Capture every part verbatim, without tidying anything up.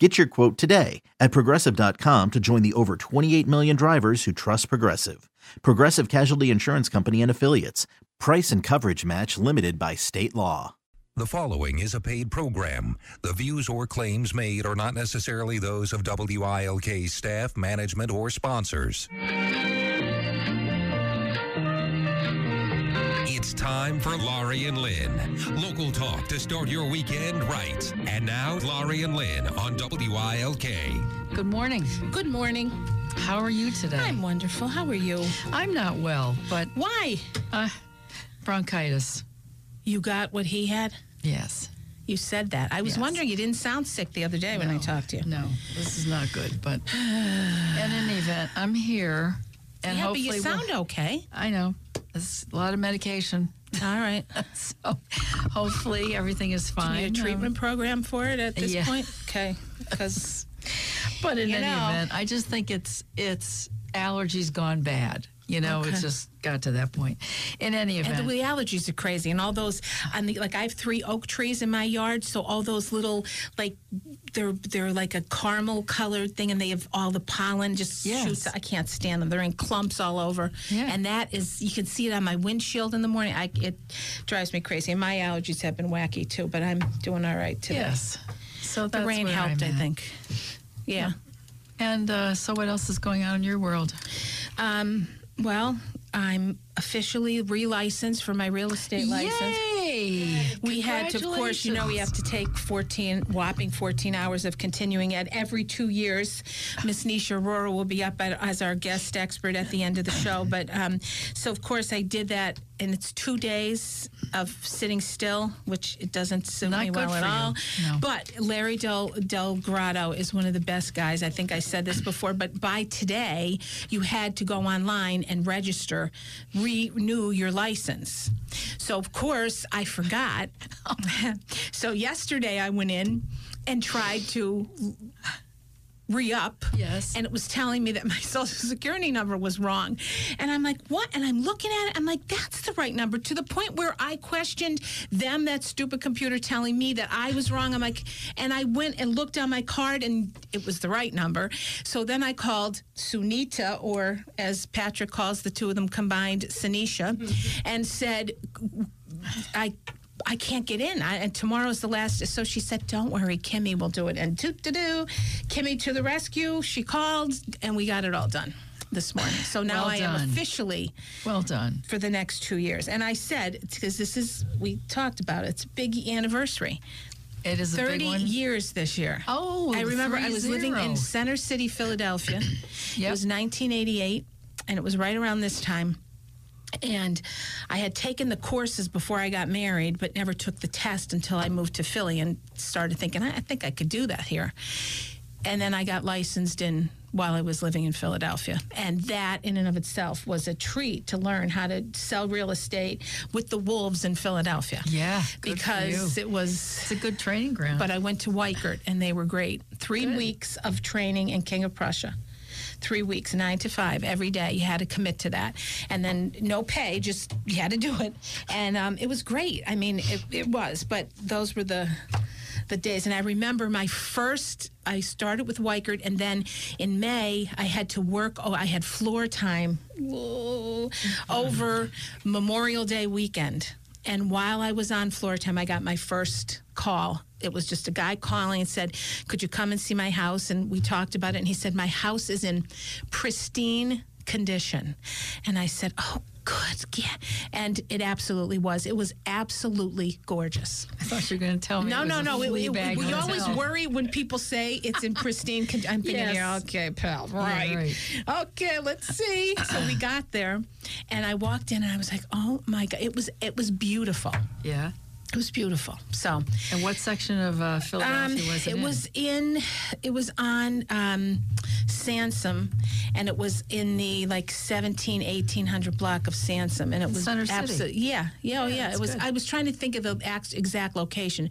Get your quote today at Progressive dot com to join the over twenty-eight million drivers who trust Progressive. Progressive Casualty Insurance Company and Affiliates. Price and coverage match limited by state law. The following is a paid program. The views or claims made are not necessarily those of W I L K staff, management, or sponsors. It's time for Laurie and Lynn. Local talk to start your weekend right. And now, Laurie and Lynn on W I L K. Good morning. Good morning. How are you today? I'm wonderful. How are you? I'm not well, but... Why? Uh, bronchitis. You got what he had? Yes. You said that. I was yes. wondering. You didn't sound sick the other day no, when I talked to you. No, this is not good, but... in any event, I'm here. And yeah, but you sound we'll, okay. I know. It's a lot of medication. All right. So hopefully everything is fine. Do you need a treatment um, program for it at this yeah. point? Okay. Because, but in any know. event, I just think it's it's allergies gone bad. You know, okay. It's just got to that point. In any event. And the allergies are crazy. And all those, on the, like I have three oak trees in my yard, so all those little, like, they're they're like a caramel colored thing, and they have all the pollen just yes. shoots. I can't stand them. They're in clumps all over. Yeah. And that is, you can see it on my windshield in the morning. I, it drives me crazy. And my allergies have been wacky, too, but I'm doing all right today. Yes. So that's the rain helped, I think. Yeah. yeah. And uh, so what else is going on in your world? Um... Well, I'm officially relicensed for my real estate license. Yay! We had to, of course, you know, we have to take fourteen, whopping fourteen hours of continuing ed every two years. Miss Nisha Aurora will be up at, as our guest expert at the end of the show. But um, so, of course, I did that, and it's two days of sitting still, which it doesn't suit Not me well at you. all. No. But Larry Del, Del Grotto is one of the best guys. I think I said this before, but by today, you had to go online and register. Renew your license. So, of course, I forgot. So, yesterday I went in and tried to re-up. Yes. And it was telling me that my social security number was wrong. And I'm like, what? And I'm looking at it. I'm like, that's the right number, to the point where I questioned them, that stupid computer telling me that I was wrong. I'm like, and I went and looked on my card, and it was the right number. So then I called Sunita, or as Patrick calls the two of them combined, Sunisha, mm-hmm. and said, I... I can't get in, I, and tomorrow's the last. So she said, don't worry, Kimmy will do it. And do-do-do, Kimmy to the rescue. She called, and we got it all done this morning. So now well I am officially well done for the next two years. And I said, because this is, we talked about it, it's a big anniversary. It is a big one. thirty years this year. Oh, I remember I was living in Center City, Philadelphia. Yep. It was nineteen eighty-eight, and it was right around this time. And I had taken the courses before I got married, but never took the test until I moved to Philly and started thinking, I think I could do that here. And then I got licensed in while I was living in Philadelphia. And that in and of itself was a treat, to learn how to sell real estate with the wolves in Philadelphia. Yeah, good because for you. It was... It's a good training ground. But I went to Weichert, and they were great. Three good. weeks of training in King of Prussia. Three weeks, nine to five, every day. You had to commit to that. And then no pay, just you had to do it. And um, it was great. I mean, it, it was. But those were the the days. And I remember my first, I started with Weichert, and then in May, I had to work. Oh, I had floor time whoa, over Memorial Day weekend. And while I was on floor time, I got my first call. It was just a guy calling and said, could you come and see my house? And we talked about it. And he said, my house is in pristine condition. And I said, oh, good. Yeah. And it absolutely was. It was absolutely gorgeous. I thought you were going to tell me. No, no, no. We always worry when people say it's in pristine condition. I'm thinking, yes. okay, pal. Right. Yeah, right. Okay, let's see. So we got there, and I walked in, and I was like, oh, my God. It was, it was beautiful. Yeah. It was beautiful. So, and what section of uh, Philadelphia um, was it? It in? was in. It was on um, Sansom, and it was in the like seventeen, eighteen hundred block of Sansom, and it was Center City. Yeah, yeah, oh, yeah. yeah it was. Good. I was trying to think of the exact location,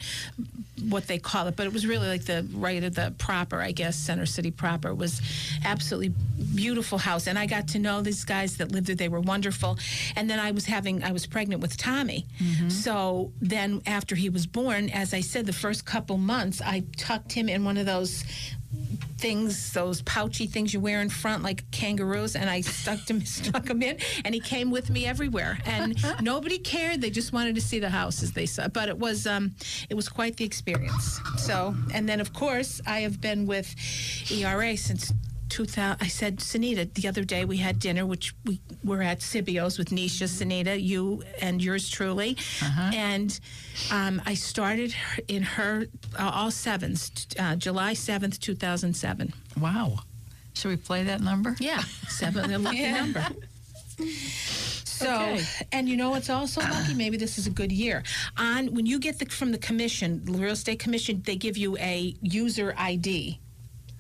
what they call it, but it was really like the right of the proper, I guess, Center City proper. It was absolutely beautiful house, and I got to know these guys that lived there. They were wonderful, and then I was having, I was pregnant with Tommy, mm-hmm. so then. After he was born, as I said, the first couple months, I tucked him in one of those things, those pouchy things you wear in front like kangaroos, and I stuck him, stuck him in, and he came with me everywhere. And nobody cared; they just wanted to see the house, as they said. But it was, um, it was quite the experience. So, and then of course, I have been with E R A since. I said, Sunita, the other day we had dinner, which we were at Scibio's with Nisha, Sunita, you, and yours truly. Uh-huh. And um, I started in her uh, all sevens, uh, July seventh, two thousand seven. Wow. Should we play that number? Yeah. Seven, a lucky yeah. number. So, okay. And you know what's also lucky? Maybe this is a good year. On when you get the, from the commission, the real estate commission, they give you a user I D.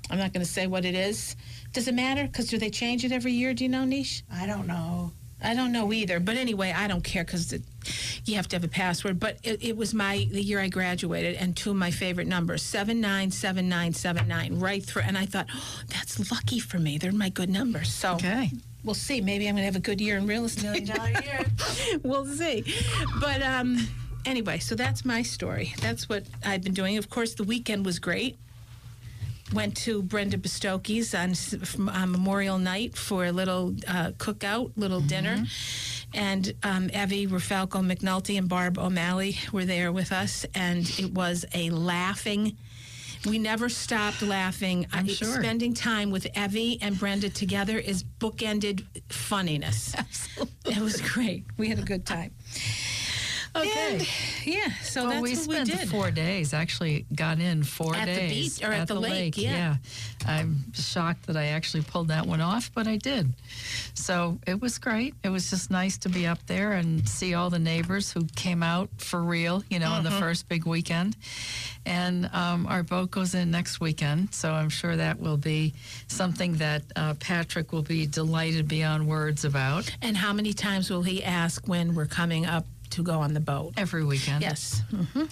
I'm not going to say what it is. Does it matter? Because do they change it every year? Do you know, Nish? I don't know. I don't know either. But anyway, I don't care because you have to have a password. But it, it was my the year I graduated, and two of my favorite numbers, seven nine, seven nine, seven nine, right through. And I thought, oh, that's lucky for me. They're my good numbers. So okay. We'll see. Maybe I'm going to have a good year in real estate. Million dollar year. We'll see. But um, anyway, so that's my story. That's what I've been doing. Of course, the weekend was great. Went to Brenda Bistocchi's on, on Memorial Night for a little uh, cookout, little mm-hmm. dinner. And um, Evie Rafalco McNulty and Barb O'Malley were there with us. And it was a laughing... We never stopped laughing. I'm I, sure. Spending time with Evie and Brenda together is bookended funniness. Absolutely. It was great. We had a good time. Okay. And, yeah. So well, that's we what we did. We spent four days. Actually, got in four at days at the beach or at, at the, the lake. lake. Yeah. yeah. I'm shocked that I actually pulled that one off, but I did. So it was great. It was just nice to be up there and see all the neighbors who came out for real. You know, mm-hmm. on the first big weekend, and um, our boat goes in next weekend. So I'm sure that will be something that uh, Patrick will be delighted beyond words about. And how many times will he ask when we're coming up? To go on the boat every weekend. Yes. Mm-hmm.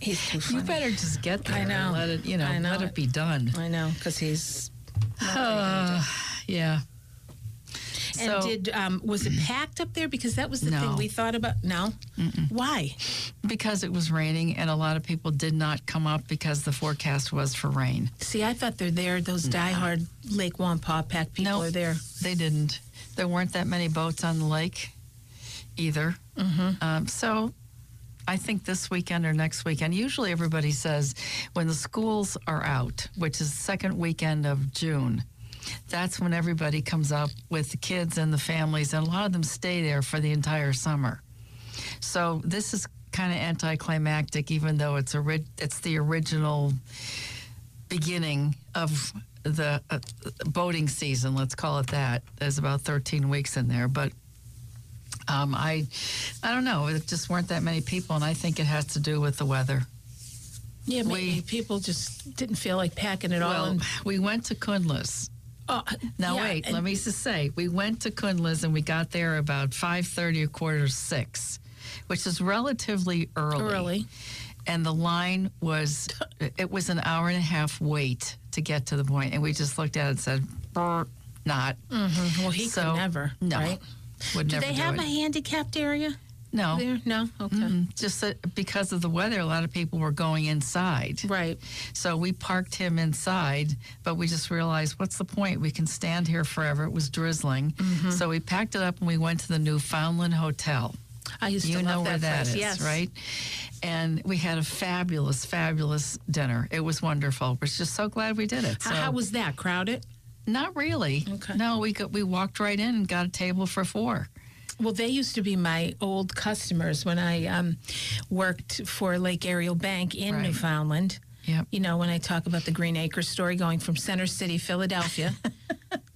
He's too funny. You better just get there. I know. And let it, you know, I know. Let it be done. I know, because he's. Uh, yeah. And so, did um, was it packed up there? Because that was the no. thing we thought about. No. Mm-mm. Why? Because it was raining, and a lot of people did not come up because the forecast was for rain. See, I thought they're there. Those no. diehard Lake Wampapack people nope, are there. They didn't. There weren't that many boats on the lake. Either. Mm-hmm. Um, so I think this weekend or next weekend, usually everybody says when the schools are out, which is the second weekend of June, that's when everybody comes up with the kids and the families, and a lot of them stay there for the entire summer. So this is kind of anticlimactic, even though it's, ori- it's the original beginning of the uh, boating season, let's call it that. There's about thirteen weeks in there, but Um, I, I don't know. It just weren't that many people, and I think it has to do with the weather. Yeah, maybe we, people just didn't feel like packing it well, all. Well, we went to Kunla's. Oh, now yeah, wait, let me just say, we went to Kunla's and we got there about five thirty or quarter six, which is relatively early. Early, and the line was it was an hour and a half wait to get to the point, and we just looked at it and said, "Not." Mm-hmm. Well, he so, could never. No. Right? Would do never they do have it. A handicapped area? No. There? No? Okay. Mm-mm. Just that because of the weather, a lot of people were going inside. Right. So we parked him inside, but we just realized, what's the point? We can stand here forever. It was drizzling. Mm-hmm. So we packed it up and we went to the Newfoundland Hotel. I used you to know love where that, that is, yes. right? And we had a fabulous, fabulous dinner. It was wonderful. We're just so glad we did it. So. How was that? Crowded? Not really. Okay. No, we got, we walked right in and got a table for four. Well, they used to be my old customers when I um, worked for Lake Ariel Bank in right. Newfoundland. Yep. You know, when I talk about the Green Acres story, going from Center City, Philadelphia,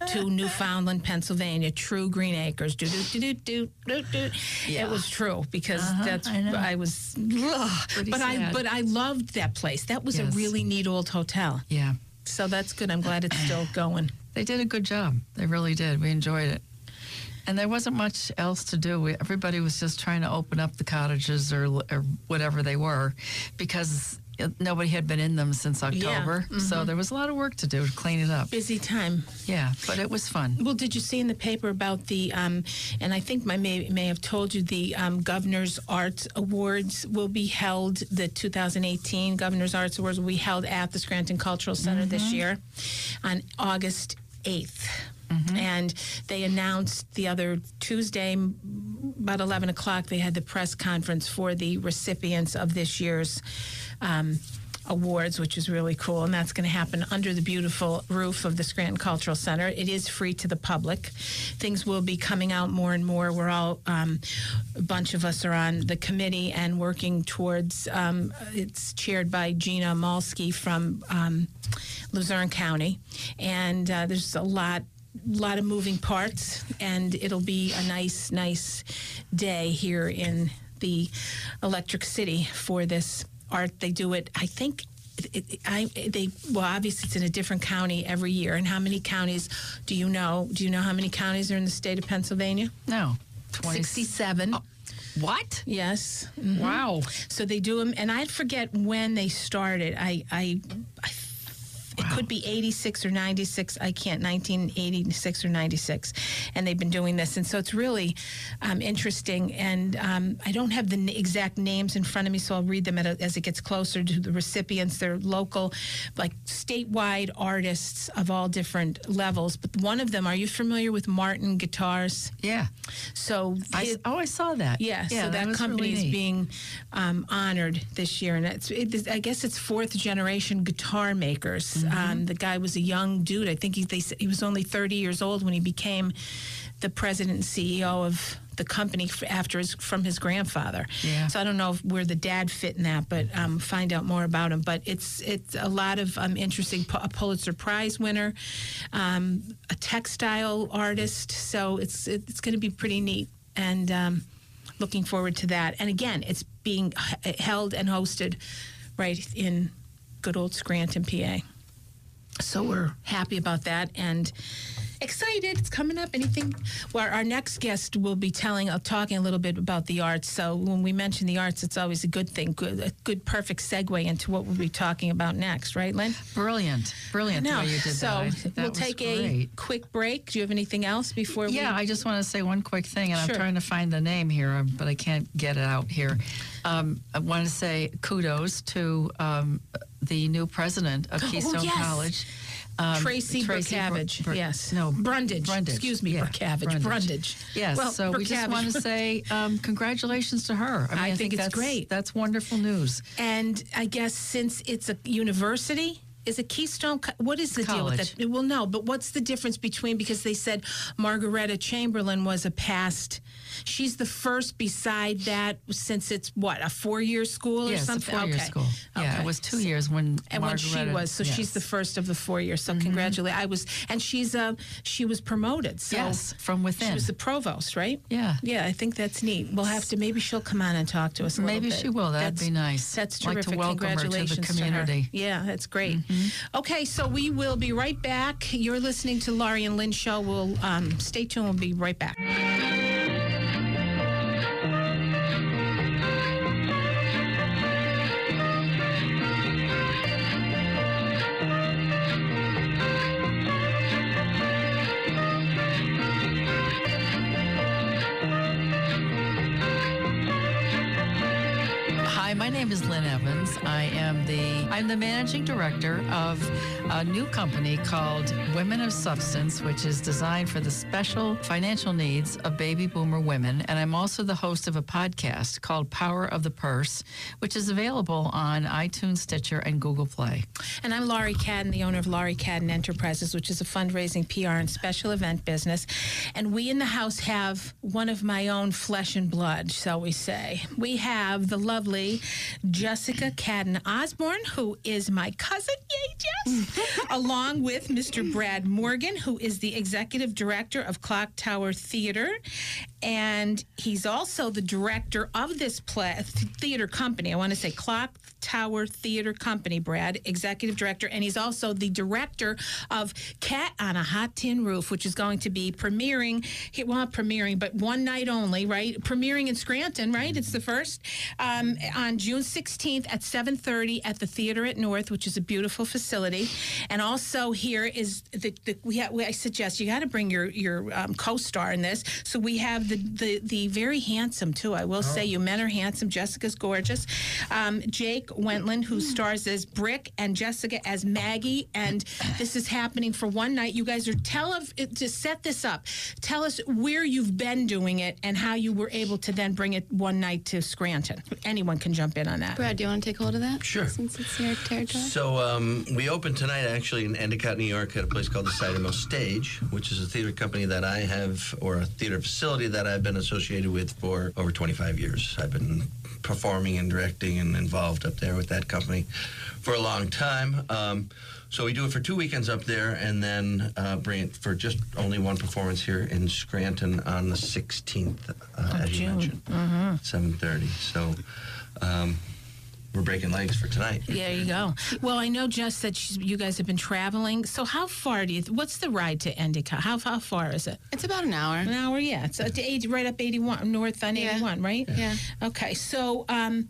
to Newfoundland, Pennsylvania, true green acres. Do, do, do, do, do, do. Yeah. It was true because uh-huh, that's I, I was ugh. But sad. I but I loved that place. That was yes. a really neat old hotel. Yeah. So that's good. I'm glad it's still going. They did a good job. They really did. We enjoyed it. And there wasn't much else to do. We, everybody was just trying to open up the cottages or, or whatever they were because nobody had been in them since October. Yeah. Mm-hmm. So there was a lot of work to do to clean it up. Busy time. Yeah, but it was fun. Well, did you see in the paper about the, um, and I think I may, may have told you, the um, Governor's Arts Awards will be held, the two thousand eighteen Governor's Arts Awards will be held at the Scranton Cultural Center mm-hmm. this year on August eighth. Mm-hmm. And they announced the other Tuesday, about eleven o'clock, they had the press conference for the recipients of this year's um, awards, which is really cool. And that's going to happen under the beautiful roof of the Scranton Cultural Center. It is free to the public. Things will be coming out more and more. We're all, um, a bunch of us are on the committee and working towards, um, it's chaired by Gina Malski from um, Luzerne County. And uh, there's a lot A lot of moving parts, and it'll be a nice, nice day here in the Electric City for this art. They do it, I think, it, I they well, obviously it's in a different county every year. And how many counties do you know? Do you know how many counties are in the state of Pennsylvania? No. sixty-seven. Oh. What? Yes. Mm-hmm. Wow. So they do them, and I forget when they started. I, I, I It wow. could be eighty-six or ninety-six. I can't, nineteen eighty-six or ninety-six. And they've been doing this. And so it's really um, interesting. And um, I don't have the n- exact names in front of me, so I'll read them at a, as it gets closer to the recipients. They're local, like statewide artists of all different levels. But one of them, are you familiar with Martin Guitars? Yeah. So I, it, oh, I saw that. Yeah. yeah so that, that company really is being um, honored this year. And it's, it, I guess it's fourth generation guitar makers. Mm-hmm. Um, the guy was a young dude. I think he, they, he was only thirty years old when he became the president and C E O of the company after his, from his grandfather. Yeah. So I don't know if where the dad fit in that, but um, find out more about him. But it's it's a lot of um, interesting. A Pulitzer Prize winner, um, a textile artist. So it's it's going to be pretty neat, and um, looking forward to that. And again, it's being held and hosted right in good old Scranton, P A. So we're happy about that and excited. It's coming up. Anything? Well, our next guest will be telling, uh, talking a little bit about the arts. So when we mention the arts, it's always a good thing, good, a good, perfect segue into what we'll be talking about next, right, Lynn? Brilliant, brilliant. No, the way you did so that. that we'll take great. a quick break. Do you have anything else before? Yeah, we... I just want to say one quick thing, and sure. I'm trying to find the name here, but I can't get it out here. Um, I want to say kudos to um, the new president of Keystone oh, yes. College. Um, Tracy, Tracy Burkavage, Bur- Bur- yes. No, Brundage. Brundage. Excuse me, yeah, Burkavage. Brundage. Brundage. Yes, well, so Burkavage. We just want to say um, congratulations to her. I, mean, I, I think, think it's that's, great. That's wonderful news. And I guess since it's a university... Is a Keystone, what is the College. deal with that? Well, no, but what's the difference between, because they said Margaretta Chamberlain was a past, she's the first beside that since it's, what, a four-year school yes, or something? Yes, a four-year okay. school. Okay. Yeah, it was two so, years when And Margaretta, when she was, so yes. she's the first of the four-year, so mm-hmm. congratulations. I was, and she's uh, she was promoted. So yes, from within. She was the provost, right? Yeah. Yeah, I think that's neat. We'll have to, maybe she'll come on and talk to us a maybe little bit. Maybe she will, that'd that's, be nice. That's terrific. Like to welcome congratulations her to the community. To yeah, that's great. Mm-hmm. Mm-hmm. Okay, so we will be right back. You're listening to Laurie and Lynn Show. We'll um, stay tuned. We'll be right back. Hi, my name is Lynn Evans. I am the I'm the managing director of a new company called Women of Substance, which is designed for the special financial needs of baby boomer women. And I'm also the host of a podcast called Power of the Purse, which is available on iTunes, Stitcher, and Google Play. And I'm Laurie Cadden, the owner of Laurie Cadden Enterprises, which is a fundraising, P R, and special event business. And we in the house have one of my own flesh and blood, shall we say. We have the lovely Jessica Cadden Osborne, who is my cousin, yay, Jess, along with Mister Brad Morgan, who is the executive director of Clock Tower Theater. And he's also the director of this play, theater company. I want to say Clock Tower Theater Company, Brad, executive director. And he's also the director of Cat on a Hot Tin Roof, which is going to be premiering, well, not premiering, but one night only, right? Premiering in Scranton, right? It's the first. Um, on June sixteenth at seven thirty at the Theater at North, which is a beautiful facility. And also here is, the, the we have, I suggest you got to bring your, your um, co-star in this. So we have the The, the the very handsome, too, I will oh. say. You men are handsome. Jessica's gorgeous. Um, Jake Wentland, who stars as Brick, and Jessica as Maggie. And this is happening for one night. You guys are, tell us, to set this up, tell us where you've been doing it and how you were able to then bring it one night to Scranton. Anyone can jump in on that. Brad, do you want to take hold of that? Sure. Since it's your territory. So um, we opened tonight, actually, in Endicott, New York, at a place called the Cider Mill Stage, which is a theater company that I have, or a theater facility that I've been associated with for over twenty-five years. I've been performing and directing and involved up there with that company for a long time. Um, so we do it for two weekends up there and then uh, bring it for just only one performance here in Scranton on the sixteenth, uh, as June. you mentioned, uh-huh. seven thirty. So... Um, We're breaking legs for tonight. There you go. Well, I know, Jess, that she's, you guys have been traveling. So how far do you... What's the ride to Endicott? How how far is it? It's about an hour. An hour, yeah. It's to eighty, right up eighty-one, north on yeah. eighty-one, right? Yeah. yeah. Okay, so... Um,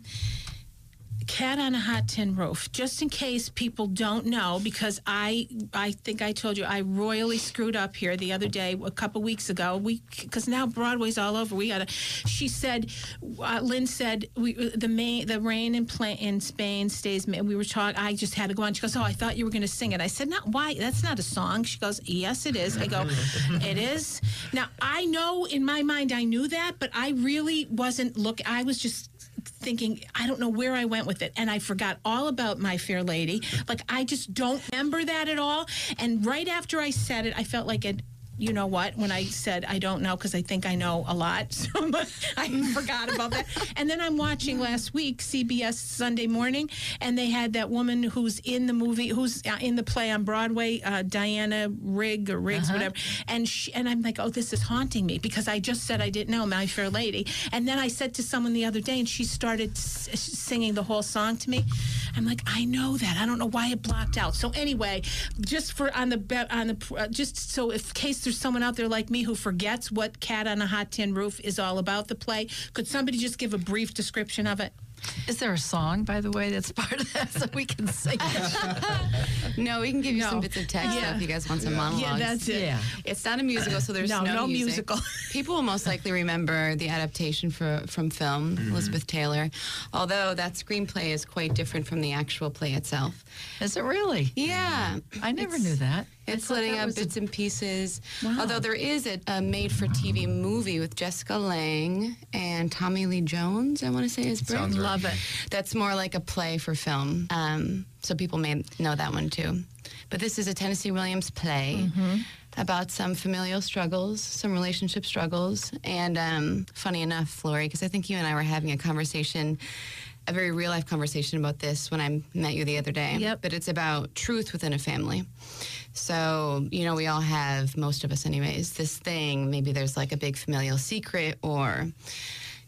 Cat on a Hot Tin Roof. Just in case people don't know, because I I think I told you I royally screwed up here the other day, a couple weeks ago. We because now Broadway's all over. We gotta. She said, uh, Lynn said, we, the main the rain in pla- in Spain stays. We were talking. I just had to go on. She goes, oh, I thought you were going to sing it. I said, not why. That's not a song. She goes, yes, it is. I go, it is. Now I know in my mind I knew that, but I really wasn't looking. I was just thinking, I don't know where I went with it. And I forgot all about My Fair Lady. Like, I just don't remember that at all. And right after I said it, I felt like it, you know what, when I said I don't know because I think I know a lot. So much, I forgot about that. And then I'm watching last week C B S Sunday Morning, and they had that woman who's in the movie, who's in the play on Broadway, uh, Diana Rigg or Riggs, uh-huh. whatever. And she, and I'm like, oh, this is haunting me because I just said I didn't know My Fair Lady. And then I said to someone the other day, and she started s- singing the whole song to me. I'm like, I know that. I don't know why it blocked out. So anyway, just for on the be- on the uh, just so if case. There's someone out there like me who forgets what Cat on a Hot Tin Roof is all about, the play. Could somebody just give a brief description of it? Is there a song, by the way, that's part of that so we can sing it? No, we can give you no. some bits of text yeah. if you guys want some yeah. monologues. Yeah, that's it. Yeah. It's not a musical, so there's no, no, no music. musical. People will most likely remember the adaptation for, from film, mm-hmm. Elizabeth Taylor, although that screenplay is quite different from the actual play itself. Is it really? Yeah. I never it's, knew that. It's letting up bits a... and pieces. Wow. Although there is a, a made-for-T V movie with Jessica Lange and Tommy Lee Jones, I want to say, is Britt. Love it. That's more like a play for film, um, so people may know that one too. But this is a Tennessee Williams play mm-hmm. about some familial struggles, some relationship struggles, and um, funny enough, Laurie, because I think you and I were having a conversation, a very real-life conversation about this when I met you the other day. Yep. But it's about truth within a family. So, you know, we all have, most of us anyways, this thing, maybe there's like a big familial secret or...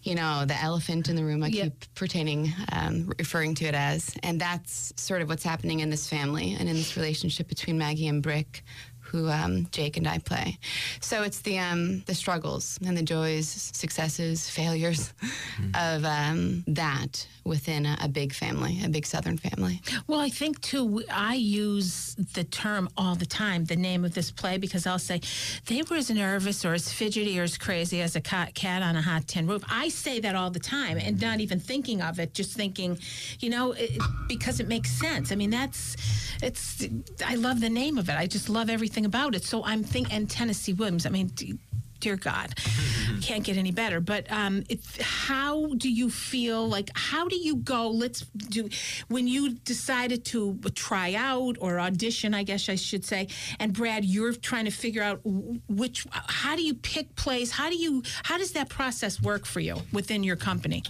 You know, the elephant in the room, I yep. keep pertaining, um, referring to it as. And that's sort of what's happening in this family and in this relationship between Maggie and Brick, who um, Jake and I play. So it's the um, the struggles and the joys, successes, failures mm-hmm. of um, that within a, a big family, a big Southern family. Well, I think, too, I use the term all the time, the name of this play, because I'll say, they were as nervous or as fidgety or as crazy as a cat on a hot tin roof. I say that all the time and not even thinking of it, just thinking, you know, it, because it makes sense. I mean, that's, it's, I love the name of it. I just love everything about it. So I'm thinking, and Tennessee Williams, I mean, d- dear God, can't get any better. But um, it's, how do you feel, like, how do you go, let's do, when you decided to try out or audition, I guess I should say, and Brad, you're trying to figure out which, how do you pick plays? How do you, how does that process work for you within your company?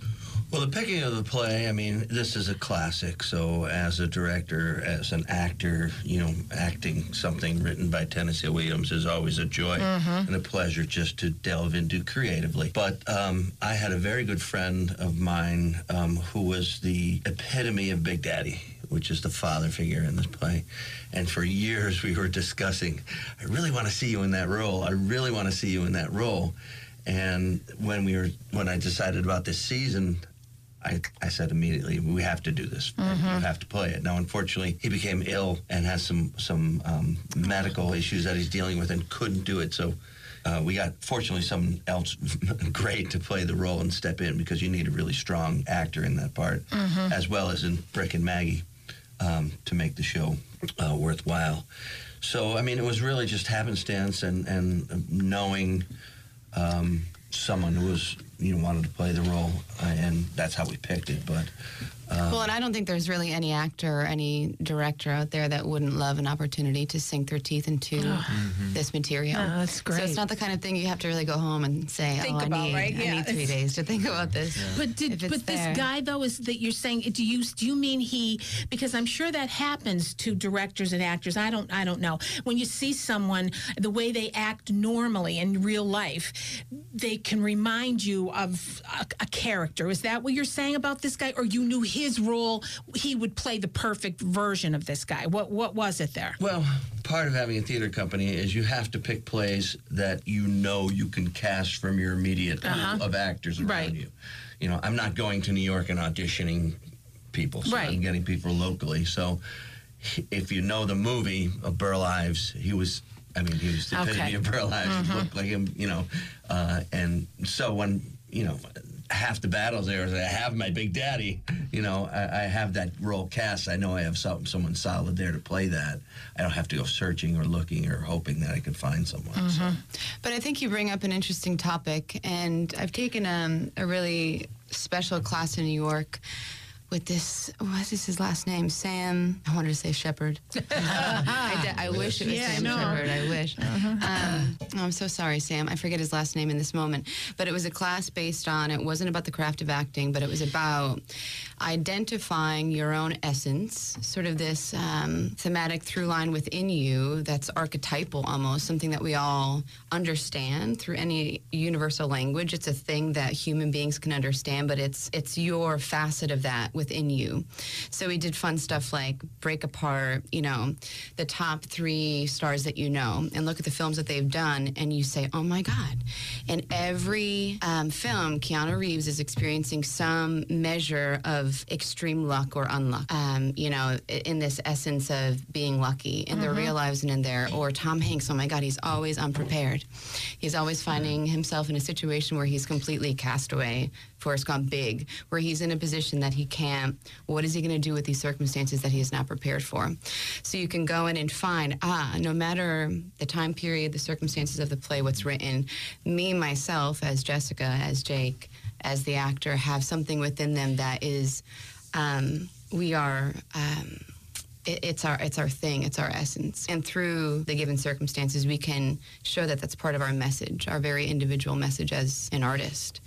Well, the picking of the play, I mean, this is a classic. So as a director, as an actor, you know, acting something written by Tennessee Williams is always a joy mm-hmm. and a pleasure just to delve into creatively. But um, I had a very good friend of mine um, who was the epitome of Big Daddy, which is the father figure in this play. And for years we were discussing, I really want to see you in that role. I really want to see you in that role. And when we were, when I decided about this season, I, I said immediately, we have to do this. Mm-hmm. We have to play it. Now, unfortunately, he became ill and has some, some um, medical issues that he's dealing with and couldn't do it. So uh, we got, fortunately, someone else great to play the role and step in, because you need a really strong actor in that part, mm-hmm. as well as in Brick and Maggie, um, to make the show uh, worthwhile. So, I mean, it was really just happenstance and, and knowing um, someone who was... you know, wanted to play the role, uh, and that's how we picked it. But um, well, and I don't think there's really any actor or any director out there that wouldn't love an opportunity to sink their teeth into mm-hmm. this material. Oh, that's great. So it's not the kind of thing you have to really go home and say, think oh, about, I, need, right? I yeah. need three days to think about this. Yeah. But did, but there. This guy, though, is that you're saying, do you do you mean he, because I'm sure that happens to directors and actors. I don't, I don't know. When you see someone, the way they act normally in real life, they can remind you of a, a character. Is that what you're saying about this guy? Or you knew his role, he would play the perfect version of this guy? What what was it there? Well, part of having a theater company is you have to pick plays that you know you can cast from your immediate uh-huh. pool of actors around right. you. You know, I'm not going to New York and auditioning people. So right. I'm getting people locally. So if you know the movie of Burl Ives, he was... I mean, he was the epitome okay. of Burl Ives. Mm-hmm. He looked like him, you know. Uh, and so when, you know, half the battles there is I have my Big Daddy, you know, I, I have that role cast. I know I have some, someone solid there to play that. I don't have to go searching or looking or hoping that I could find someone. Mm-hmm. So. But I think you bring up an interesting topic. And I've taken um, a really special class in New York with this, what is his last name? Sam, I wanted to say Shepherd. uh, I, de- I wish it was yeah, Sam no. Shepherd, I wish. Uh-huh. Um, oh, I'm so sorry, Sam. I forget his last name in this moment. But it was a class based on, it wasn't about the craft of acting, but it was about identifying your own essence, sort of this um, thematic through line within you that's archetypal almost, something that we all understand through any universal language. It's a thing that human beings can understand, but it's it's your facet of that within you. So we did fun stuff like break apart, you know, the top three stars that you know and look at the films that they've done, and you say, oh my God. In every um, film, Keanu Reeves is experiencing some measure of extreme luck or unluck, um, you know, in this essence of being lucky in mm-hmm. their real lives and in their, or Tom Hanks, oh my God, he's always unprepared. He's always finding himself in a situation where he's completely cast away. Forrest Gump Big, where he's in a position that he can't, what is he going to do with these circumstances that he is not prepared for? So you can go in and find, ah, no matter the time period, the circumstances of the play, what's written, me, myself, as Jessica, as Jake, as the actor, have something within them that is, um, we are... Um, It's our it's our thing. It's our essence. And through the given circumstances, we can show that that's part of our message, our very individual message as an artist.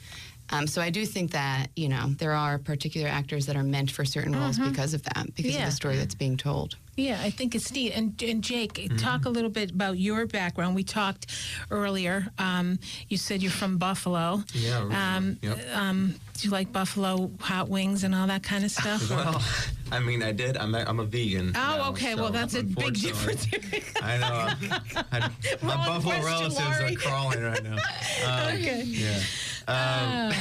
Um, so I do think that, you know, there are particular actors that are meant for certain roles mm-hmm. because of that, because yeah. of the story that's being told. Yeah, I think it's neat. And, and Jake, mm-hmm. talk a little bit about your background. We talked earlier. Um, you said you're from Buffalo. Yeah. Really. Um, yep. um, do you like Buffalo hot wings and all that kind of stuff? Well, I mean, I did. I'm a, I'm a vegan. Oh, now, okay. So well, that's a big difference. I know. I, my Wrong Buffalo relatives Laurie. Are crawling right now. Um, okay. Yeah. Um,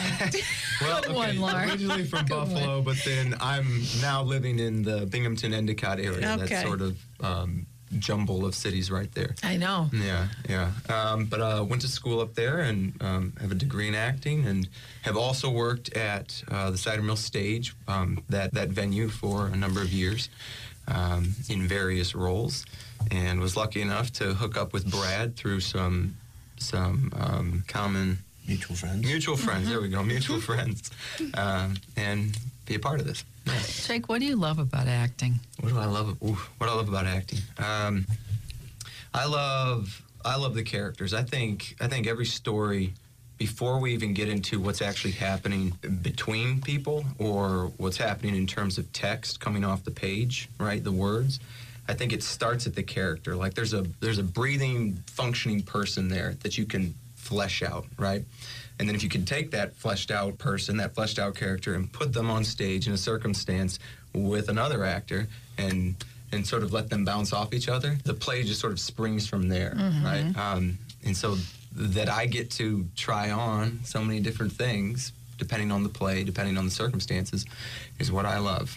well, Good okay, one, Laurie. Originally from Good Buffalo, one. But then I'm now living in the Binghamton-Endicott area. Okay. That sort of um, jumble of cities right there. I know. Yeah, yeah. Um, but I uh, went to school up there and um, have a degree in acting and have also worked at uh, the Cider Mill Stage, um, that, that venue, for a number of years um, in various roles, and was lucky enough to hook up with Brad through some some um, common... Mutual friends. Mutual friends. Mm-hmm. There we go. Mutual friends. Um, and... be a part of this. Yeah. Jake, what do you love about acting? What do I love? Ooh, what I love about acting? Um, I love I love the characters. I think I think every story before we even get into what's actually happening between people or what's happening in terms of text coming off the page, right, the words, I think it starts at the character. Like there's a there's a breathing, functioning person there that you can flesh out, right? And then if you can take that fleshed out person, that fleshed out character, and put them on stage in a circumstance with another actor and and sort of let them bounce off each other, the play just sort of springs from there, mm-hmm. right? Um, and so that I get to try on so many different things, depending on the play, depending on the circumstances, is what I love.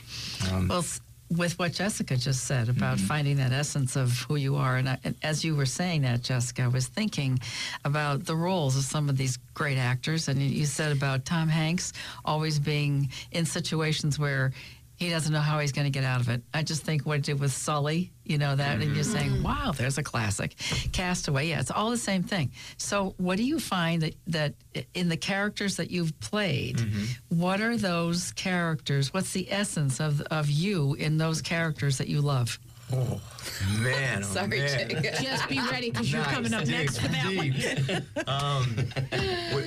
Um, well, with what Jessica just said about mm-hmm. finding that essence of who you are. And, I, and as you were saying that, Jessica, I was thinking about the roles of some of these great actors. And you said about Tom Hanks always being in situations where he doesn't know how he's going to get out of it. I just think what it did with Sully, you know, that, mm-hmm. and you're saying, wow, there's a classic. Castaway, yeah, it's all the same thing. So what do you find that, that in the characters that you've played, mm-hmm. what are those characters, what's the essence of of you in those characters that you love? Oh, man. Sorry, oh, man. Jake. Just be ready because nice, you're coming up deep, next for that deep. One. um,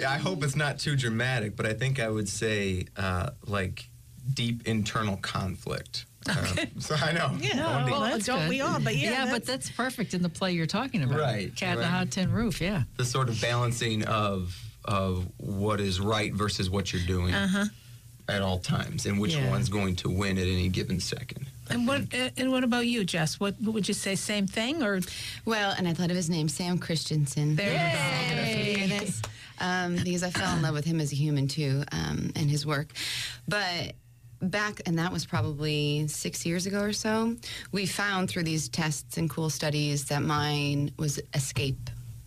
I hope it's not too dramatic, but I think I would say, uh, like, deep internal conflict. Okay. Um, so I know. Yeah, well, well don't good. We all? But yeah, yeah that's, but that's perfect in the play you're talking about. Right, Cat on right. a Hot Tin Roof. Yeah, the sort of balancing of of what is right versus what you're doing uh-huh. at all times, and which yeah. one's going to win at any given second. And what and what about you, Jess? What, what would you say? Same thing or? Well, and I thought of his name, Sam Christensen. There you go. Um, because I fell in love with him as a human too, um, and his work, but. Back, and that was probably six years ago or so, we found through these tests and cool studies that mine was escape.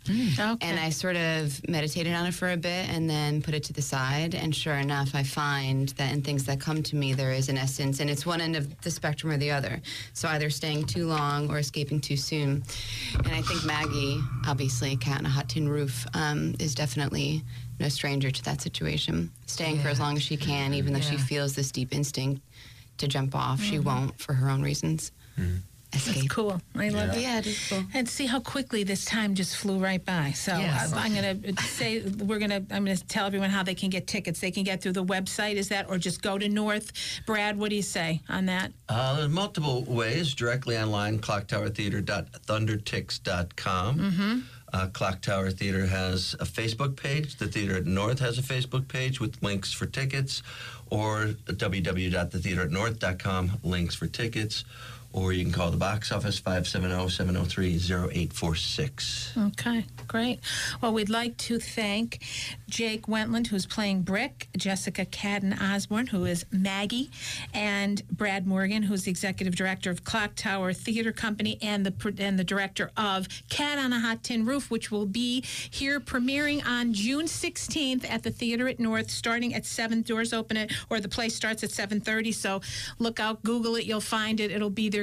Mm, okay. And I sort of meditated on it for a bit and then put it to the side. And sure enough, I find that in things that come to me, there is an essence. And it's one end of the spectrum or the other. So either staying too long or escaping too soon. And I think Maggie, obviously, Cat on a Hot Tin Roof, um, is definitely no stranger to that situation. Staying yeah. for as long as she can, even though yeah. she feels this deep instinct to jump off. Mm-hmm. She won't for her own reasons. Mm-hmm. Escape. That's cool. I love yeah. it. Yeah, it is cool. And see how quickly this time just flew right by. So yes. I'm going to say we're going to. I'm going to tell everyone how they can get tickets. They can get through the website. Is that or just go to North? Brad, what do you say on that? Uh, there's multiple ways. Directly online, clock tower theater dot thunder tix dot com. Mm-hmm. Uh, Clock Tower Theater has a Facebook page. The Theater at North has a Facebook page with links for tickets, or w w w dot the theater at north dot com, links for tickets, or you can call the box office, five seven zero, seven zero three, zero eight four six. Okay, great. Well, we'd like to thank Jake Wentland, who's playing Brick, Jessica Cadden Osborne, who is Maggie, and Brad Morgan, who's the executive director of Clock Tower Theater Company and the and the director of Cat on a Hot Tin Roof, which will be here premiering on June sixteenth at the Theater at North, starting at seven. Doors open at, or the play starts at seven thirty, so look out, Google it, you'll find it. It'll be there.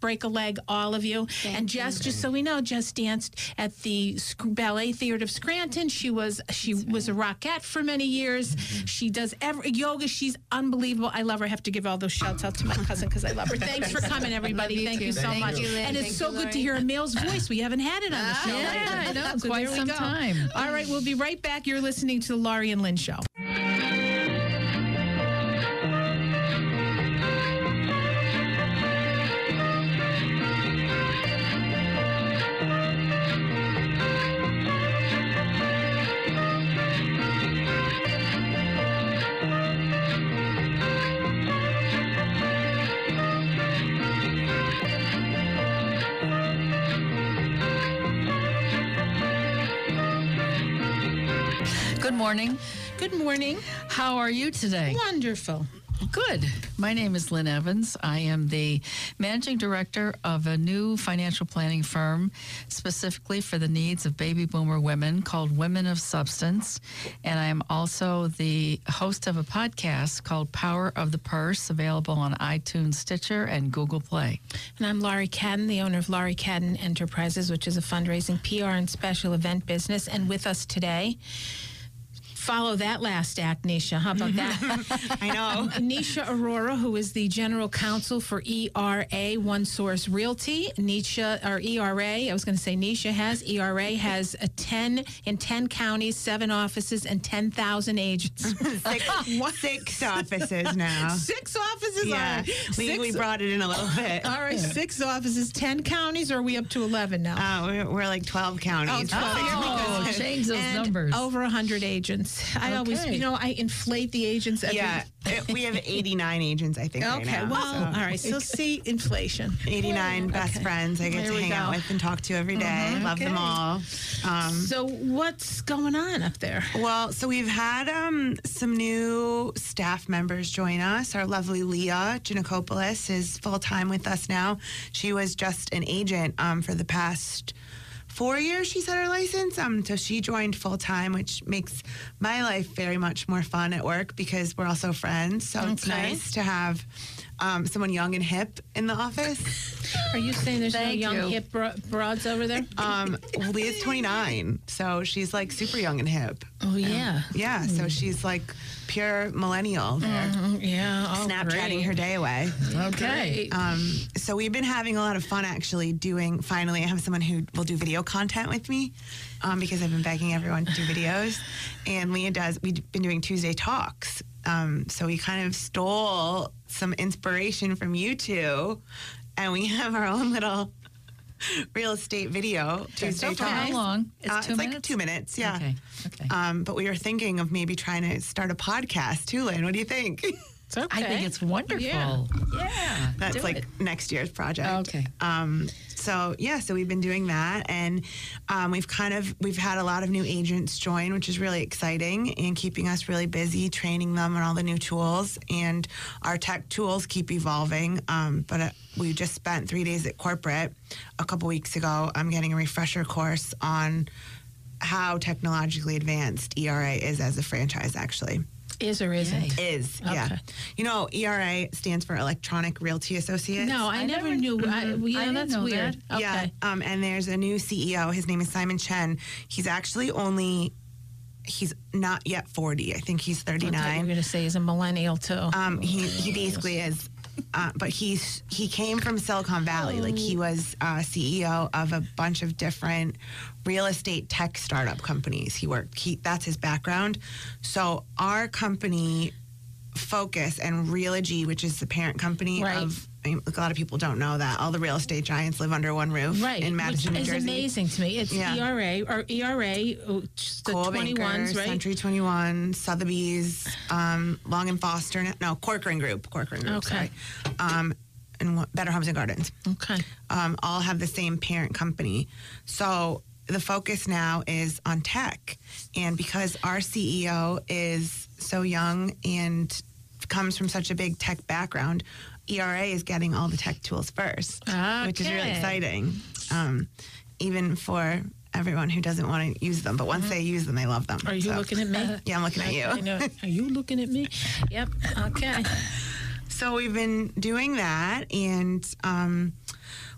Break a leg, all of you. Thank and Jess, you. Just so we know, Jess danced at the Sc- Ballet Theater of Scranton. She was she right. was a rockette for many years. Mm-hmm. She does every yoga. She's unbelievable. I love her. I have to give all those shouts out to my cousin because I love her. Thanks for coming, everybody. You Thank too. You so Thank much. You, and it's Thank so you, good Laurie. To hear a male's voice. We haven't had it on the show. Uh, yeah, I know. So quite some go. Time. All right, we'll be right back. You're listening to the Laurie and Lynn Show. Good morning. Good morning. How are you today? Wonderful. Good. My name is Lynn Evans. I am the managing director of a new financial planning firm specifically for the needs of baby boomer women called Women of Substance. And I am also the host of a podcast called Power of the Purse, available on iTunes, Stitcher, and Google Play. And I'm Laurie Cadden, the owner of Laurie Cadden Enterprises, which is a fundraising, P R, and special event business. And with us today, follow that last act, Nisha. How about that? I know. Nisha Aurora, who is the general counsel for E R A One Source Realty. Nisha, or E R A, I was going to say Nisha has, E R A has a ten in ten counties, seven offices, and ten thousand agents. six, six offices now. Six offices? Yeah. Right. We, six, we brought it in a little bit. All right, six offices, ten counties, or are we up to eleven now? Uh, we're, we're like twelve counties. Oh, twelve. Oh, change those and numbers. Over one hundred agents. I okay. always, you know, I inflate the agents. Every yeah. We have eighty-nine agents, I think, okay, right now. Okay, well, so. all right. So see inflation. eighty-nine yeah. best okay. friends I get there to hang out with and talk to every day. Uh-huh. Love okay. them all. Um, so what's going on up there? Well, so we've had um, some new staff members join us. Our lovely Leah Ginokopoulos is full-time with us now. She was just an agent um, for the past four years, she's had her license. Um, so she joined full-time, which makes my life very much more fun at work because we're also friends. So okay. it's nice to have um, someone young and hip in the office. Are you saying there's Thank no you. young, hip bro- broads over there? Um, well, Leah's twenty-nine, so she's, like, super young and hip. Oh, yeah. Um, yeah, mm. so she's, like, pure millennial there. Mm-hmm. Yeah. Oh, Snapchatting great. her day away. Okay. Um, so we've been having a lot of fun, actually, doing, finally, I have someone who will do video content with me um, because I've been begging everyone to do videos. And Leah does, we've been doing Tuesday Talks. Um, so we kind of stole some inspiration from you two, and we have our own little real estate video Tuesday Talks. How long? It's, uh, two it's like two minutes, yeah. Okay. Okay. Um, but we were thinking of maybe trying to start a podcast too, Lynn. What do you think? It's okay. I think it's wonderful. Yeah. yeah That's like it. next year's project. Okay. Um, so, yeah, so we've been doing that. And um, we've kind of, we've had a lot of new agents join, which is really exciting and keeping us really busy, training them on all the new tools. And our tech tools keep evolving. Um, but uh, we just spent three days at corporate a couple weeks ago. I'm getting a refresher course on how technologically advanced E R A is as a franchise, actually. Is or isn't? Is, okay. yeah. You know, E R A stands for Electronic Realty Associates. No, I, I never, never knew. I, yeah, I that's know weird. That. Okay. Yeah, um, and there's a new C E O. His name is Simon Chen. He's actually only, he's not yet forty. I think he's thirty-nine. I thought you were going to say he's a millennial, too. Um, he, he basically is. Uh, but he's he came from Silicon Valley. Like, he was uh, C E O of a bunch of different real estate tech startup companies. He worked. He, that's his background. So our company, Focus and Realogy, which is the parent company right. of. I mean, a lot of people don't know that. All the real estate giants live under one roof right. in Madison, New Jersey. It's amazing to me. It's yeah. E R A, or E R A, the Cole twenty-ones, Banker, right? Century twenty-one, Sotheby's, um, Long and Foster, no, Corcoran Group, Corcoran Group, okay. sorry. Um, and Better Homes and Gardens. Okay. Um, all have the same parent company. So the focus now is on tech. And because our C E O is so young and comes from such a big tech background, E R A is getting all the tech tools first, okay. which is really exciting, um, even for everyone who doesn't want to use them. But once mm-hmm. they use them, they love them. Are you so. looking at me? Yeah, I'm looking I, at you. I know. Are you looking at me? Yep. Okay. So we've been doing that, and um,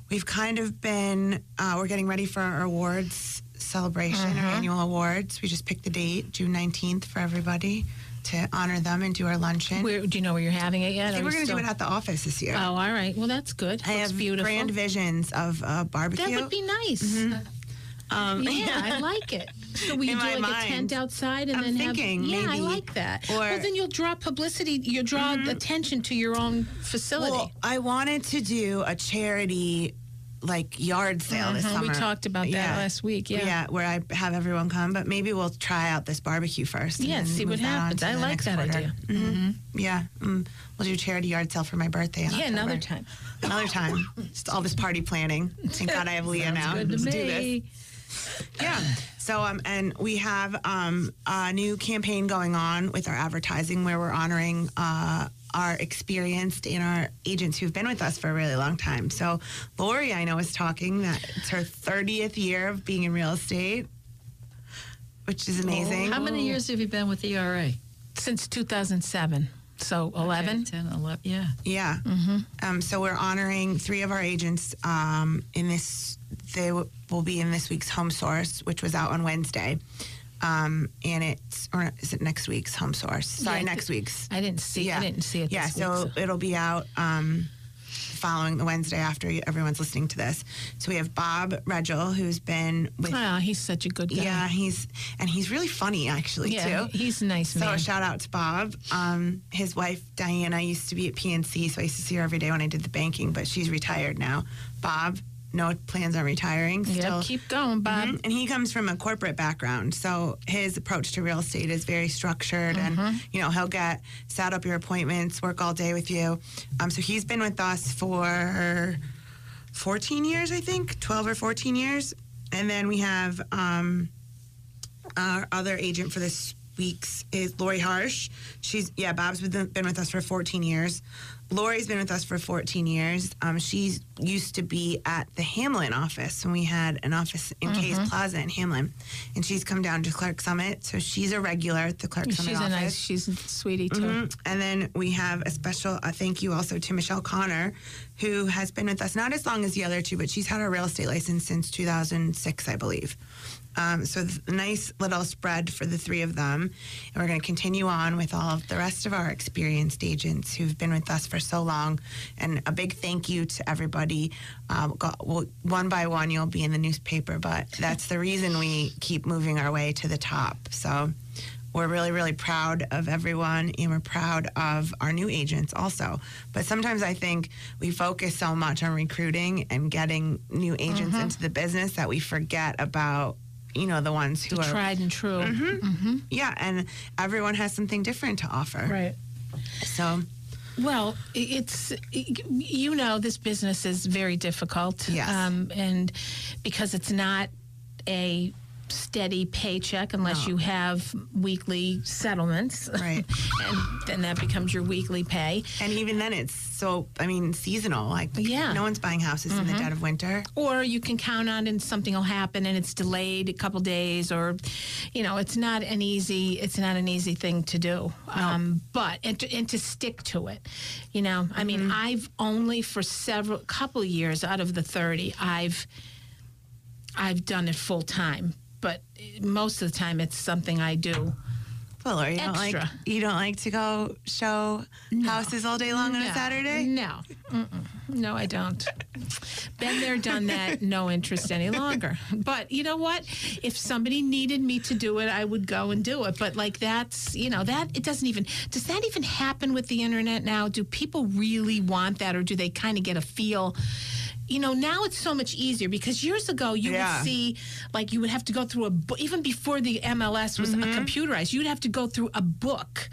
we've kind of been, uh, we're getting ready for our awards celebration, mm-hmm. our annual awards. We just picked the date, June nineteenth, for everybody, to honor them and do our luncheon. Where, do you know where you're having it yet? I think we're going to do it at the office this year. Oh, all right. Well, that's good. I Looks have beautiful. grand visions of uh, barbecue. That would be nice. Mm-hmm. Um, yeah, yeah, I like it. So we do like mind. a tent outside, and I'm then thinking, have yeah, maybe, I like that. Or well, then you'll draw publicity. You'll draw mm-hmm. attention to your own facility. Well, I wanted to do a charity, like, yard sale uh-huh. this summer. We talked about that yeah. last week, yeah. Yeah, where I have everyone come, but maybe we'll try out this barbecue first. Yeah, see what happens. I like that quarter. idea. Mm-hmm. Mm-hmm. Yeah, mm. We'll do a charity yard sale for my birthday in Yeah, October. another time. Another time. Just all this party planning. Thank God I have Leah now. Good to Let's me. do this. Yeah. So, um, and we have um, a new campaign going on with our advertising where we're honoring uh are experienced in our agents who've been with us for a really long time. So Laurie, I know, is talking that it's her thirtieth year of being in real estate, which is amazing. How many years have you been with E R A? Since two thousand seven. So eleven? Okay, ten, eleven, yeah. Yeah. Mm-hmm. Um, so we're honoring three of our agents um, in this. They w- will be in this week's Home Source, which was out on Wednesday. Um, and it's, or is it next week's Home Source? Sorry, yeah, next week's. I didn't see yeah. I didn't see it yeah, this so week. Yeah, so it'll be out um, following the Wednesday after everyone's listening to this. So we have Bob Regil, who's been with... Oh, he's such a good guy. Yeah, he's, and he's really funny, actually, yeah, too. he's a nice so man. So a shout-out to Bob. Um, his wife, Diana, used to be at P N C, so I used to see her every day when I did the banking, but she's retired now. Bob... No plans on retiring. Still yep, keep going, Bob. Mm-hmm. And he comes from a corporate background, so his approach to real estate is very structured. Mm-hmm. And you know, he'll get set up your appointments, work all day with you. Um, so he's been with us for fourteen years, I think, twelve or fourteen years. And then we have um, our other agent for this week's is Laurie Harsh. She's yeah, Bob's been been with us for fourteen years. Laurie's been with us for fourteen years. Um, she used to be at the Hamlin office when we had an office in mm-hmm. Case Plaza in Hamlin. And she's come down to Clark Summit. So she's a regular at the Clark she's Summit office. She's a nice, she's a sweetie too. Mm-hmm. And then we have a special uh, thank you also to Michelle Connor, who has been with us not as long as the other two, but she's had her real estate license since two thousand six, I believe. Um, so a nice little spread for the three of them. And we're going to continue on with all of the rest of our experienced agents who've been with us for so long. And a big thank you to everybody. Um, got, well, one by one, you'll be in the newspaper, but that's the reason we keep moving our way to the top. So we're really, really proud of everyone, and we're proud of our new agents also. But sometimes I think we focus so much on recruiting and getting new agents mm-hmm. into the business that we forget about you know, the ones who the are... tried and true. Mm-hmm. Mm-hmm. Yeah, and everyone has something different to offer. Right. So... Well, it's, you know, this business is very difficult. Yes. Um, and because it's not a steady paycheck unless no. you have weekly settlements. Right. And then that becomes your weekly pay. And even then it's so, I mean, seasonal. Like, yeah. no one's buying houses mm-hmm. in the dead of winter. Or you can count on and something will happen and it's delayed a couple days or, you know, it's not an easy, it's not an easy thing to do. No. Um, but, and to, and to stick to it, you know. Mm-hmm. I mean, I've only for several, couple years out of the thirty, I've, I've done it full time. But most of the time, it's something I do. Well, or you don't like you don't like to go show no. houses all day long on no. a Saturday. No, Mm-mm. no, I don't. Been there, done that. No interest any longer. But you know what? If somebody needed me to do it, I would go and do it. But like that's you know that it doesn't even does that even happen with the internet now? Do people really want that, or do they kind of get a feel? You know, now it's so much easier because years ago you yeah. would see, like, you would have to go through a book. Even before the M L S was mm-hmm. computerized, you'd have to go through a book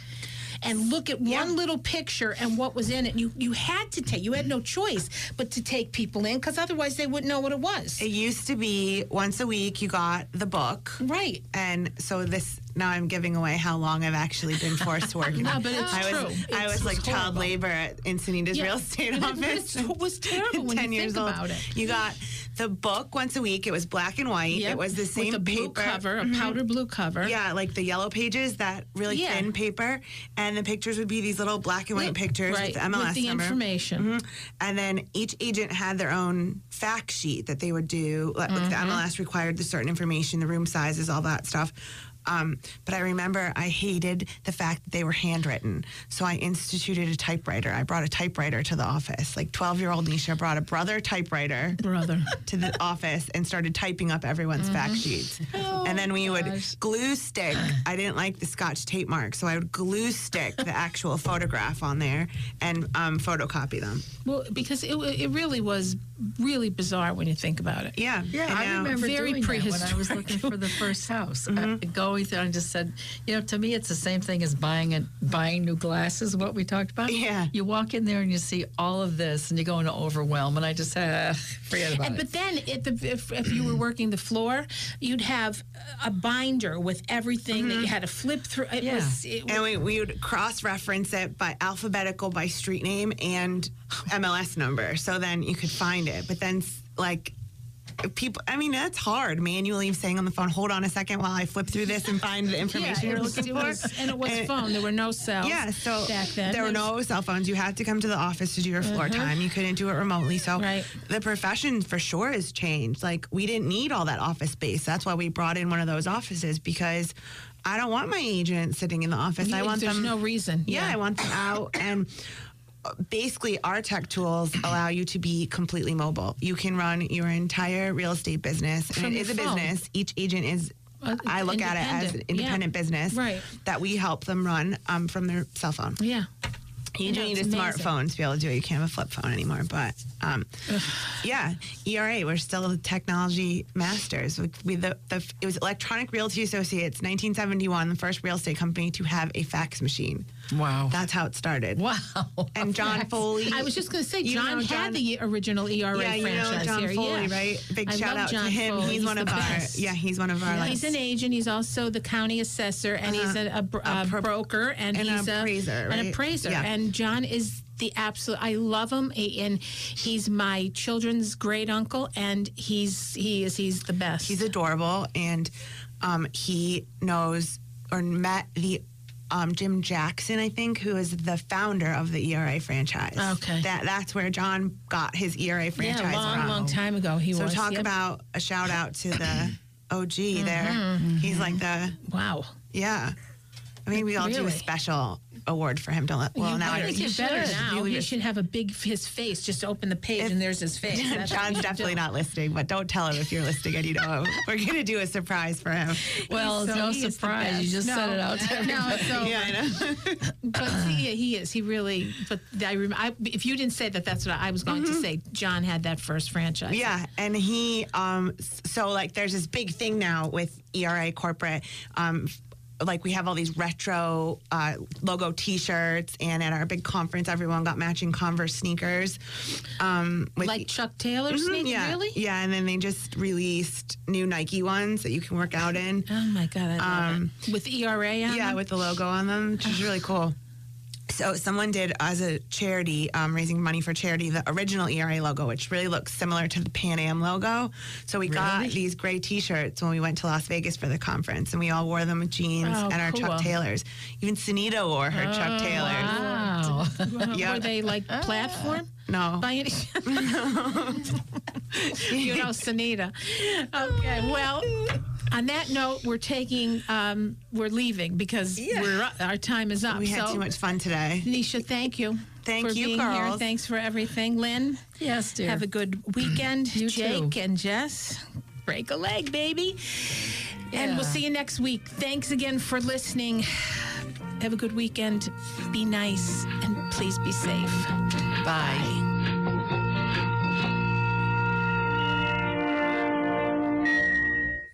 and look at yeah. one little picture and what was in it. You you had to take, you had no choice but to take people in because otherwise they wouldn't know what it was. It used to be once a week you got the book. Right. And so this, now I'm giving away how long I've actually been forced to work. No, but it's I true. Was, it's I was like horrible. Child labor at, in Sunita's yeah. real estate and office. It was terrible when ten you years think old. About it. You got the book once a week. It was black and white. Yep. It was the same with a paper. Blue cover, a mm-hmm. powder blue cover. Yeah, like the yellow pages, that really yeah. thin paper. And the pictures would be these little black and white yeah. pictures right. with the M L S number. With the number. Information. Mm-hmm. And then each agent had their own fact sheet that they would do. Like mm-hmm. the M L S required the certain information, the room sizes, all that stuff. Um, but I remember I hated the fact that they were handwritten. So I instituted a typewriter. I brought a typewriter to the office. Like twelve-year-old Nisha brought a brother typewriter brother. to the office and started typing up everyone's mm-hmm. fact sheets. Oh, and then we gosh. would glue stick. I didn't like the Scotch tape mark, so I would glue stick the actual photograph on there and um, photocopy them. Well, because it, it really was really bizarre when you think about it. Yeah. Yeah, and I now, remember very doing that when I was looking for the first house. Mm-hmm. I, going I just said, you know, to me, it's the same thing as buying a, buying new glasses, what we talked about. Yeah. You walk in there and you see all of this and you go into overwhelm. And I just uh, forget about and, it. But then it, the, if, if you were working the floor, you'd have a binder with everything mm-hmm. that you had to flip through. It yeah. was, it, and we, we would cross-reference it by alphabetical, by street name and M L S number. So then you could find it. But then, like... people, I mean, that's hard, manually saying on the phone, hold on a second while I flip through this and find the information yeah, you're was, looking for. Was, and it was and, phone. There were no cells yeah, so back then. There were no cell phones. You had to come to the office to do your floor uh-huh. time. You couldn't do it remotely. So right. the profession for sure has changed. Like, we didn't need all that office space. That's why we brought in one of those offices, because I don't want my agent sitting in the office. Yeah, I want there's them. There's no reason. Yeah, yeah, I want them out. And basically, our tech tools allow you to be completely mobile. You can run your entire real estate business. And it is a business. Each agent is, uh, I look at it as an independent yeah. business right. that we help them run um, from their cell phone. Yeah. You don't need a smartphone to be able to do it. You can't have a flip phone anymore. But, um, yeah, E R A, we're still the technology masters. We, the, the, it was Electronic Realty Associates, nineteen seventy-one, the first real estate company to have a fax machine. Wow. That's how it started. Wow. And John fax. Foley. I was just going to say, John, John had the original E R A yeah, franchise you know, John here. Foley, yeah. right? Big I shout out John to him. Foley. He's, he's one of best. our, yeah, he's one of our. Yeah. He's an agent. He's also the county assessor, and uh-huh. he's a, a, a, a pro- broker, and, and he's an appraiser. A, right? An appraiser. Yeah. And John is the absolute, I love him, and he's my children's great uncle, and he's he is he's the best. He's adorable, and um, he knows or met the um, Jim Jackson, I think, who is the founder of the E R A franchise. Okay, that that's where John got his E R A franchise. Yeah, long, from. long time ago. He so was. So talk yep. about a shout out to the O G mm-hmm. there. Mm-hmm. He's like the wow. Yeah, I mean, we all really? do a special award for him. Don't let, well, you now I think you better should. now. You should have a big, his face, just open the page if, and there's his face. That's John's definitely not listening, but don't tell him if you're listening and you know him. We're going to do a surprise for him. Well, so no surprise. You just no. said it out to everybody. No, so, yeah, I know. But see, yeah, he is. He really, but I, rem- I if you didn't say that, that's what I was going mm-hmm. to say. John had that first franchise. Yeah, and he, um, so like there's this big thing now with E R A corporate, um, like we have all these retro uh, logo T-shirts, and at our big conference, everyone got matching Converse sneakers. Um, with like Chuck Taylor's mm-hmm, sneakers, yeah, really? Yeah, and then they just released new Nike ones that you can work out in. Oh my God, I um, love it. With E R A on yeah, them? Yeah, with the logo on them, which is really cool. So someone did, as a charity, um, raising money for charity, the original E R A logo, which really looks similar to the Pan Am logo. So we really? got these gray T-shirts when we went to Las Vegas for the conference, and we all wore them with jeans oh, and our cool. Chuck Taylors. Even Sunita wore her oh, Chuck Taylors. Wow. yeah. Were they like ah. platform? No. By any You know Sunita. Okay, well... On that note, we're taking, um, we're leaving because yeah. we're, our time is up. We had so, too much fun today. Nisha, thank you. Thank for you, being girls. Here. Thanks for everything. Lynn, yes, dear. Have a good weekend. You Jake too. And Jess, break a leg, baby. Yeah. And we'll see you next week. Thanks again for listening. Have a good weekend. Be nice and please be safe. Bye. Bye.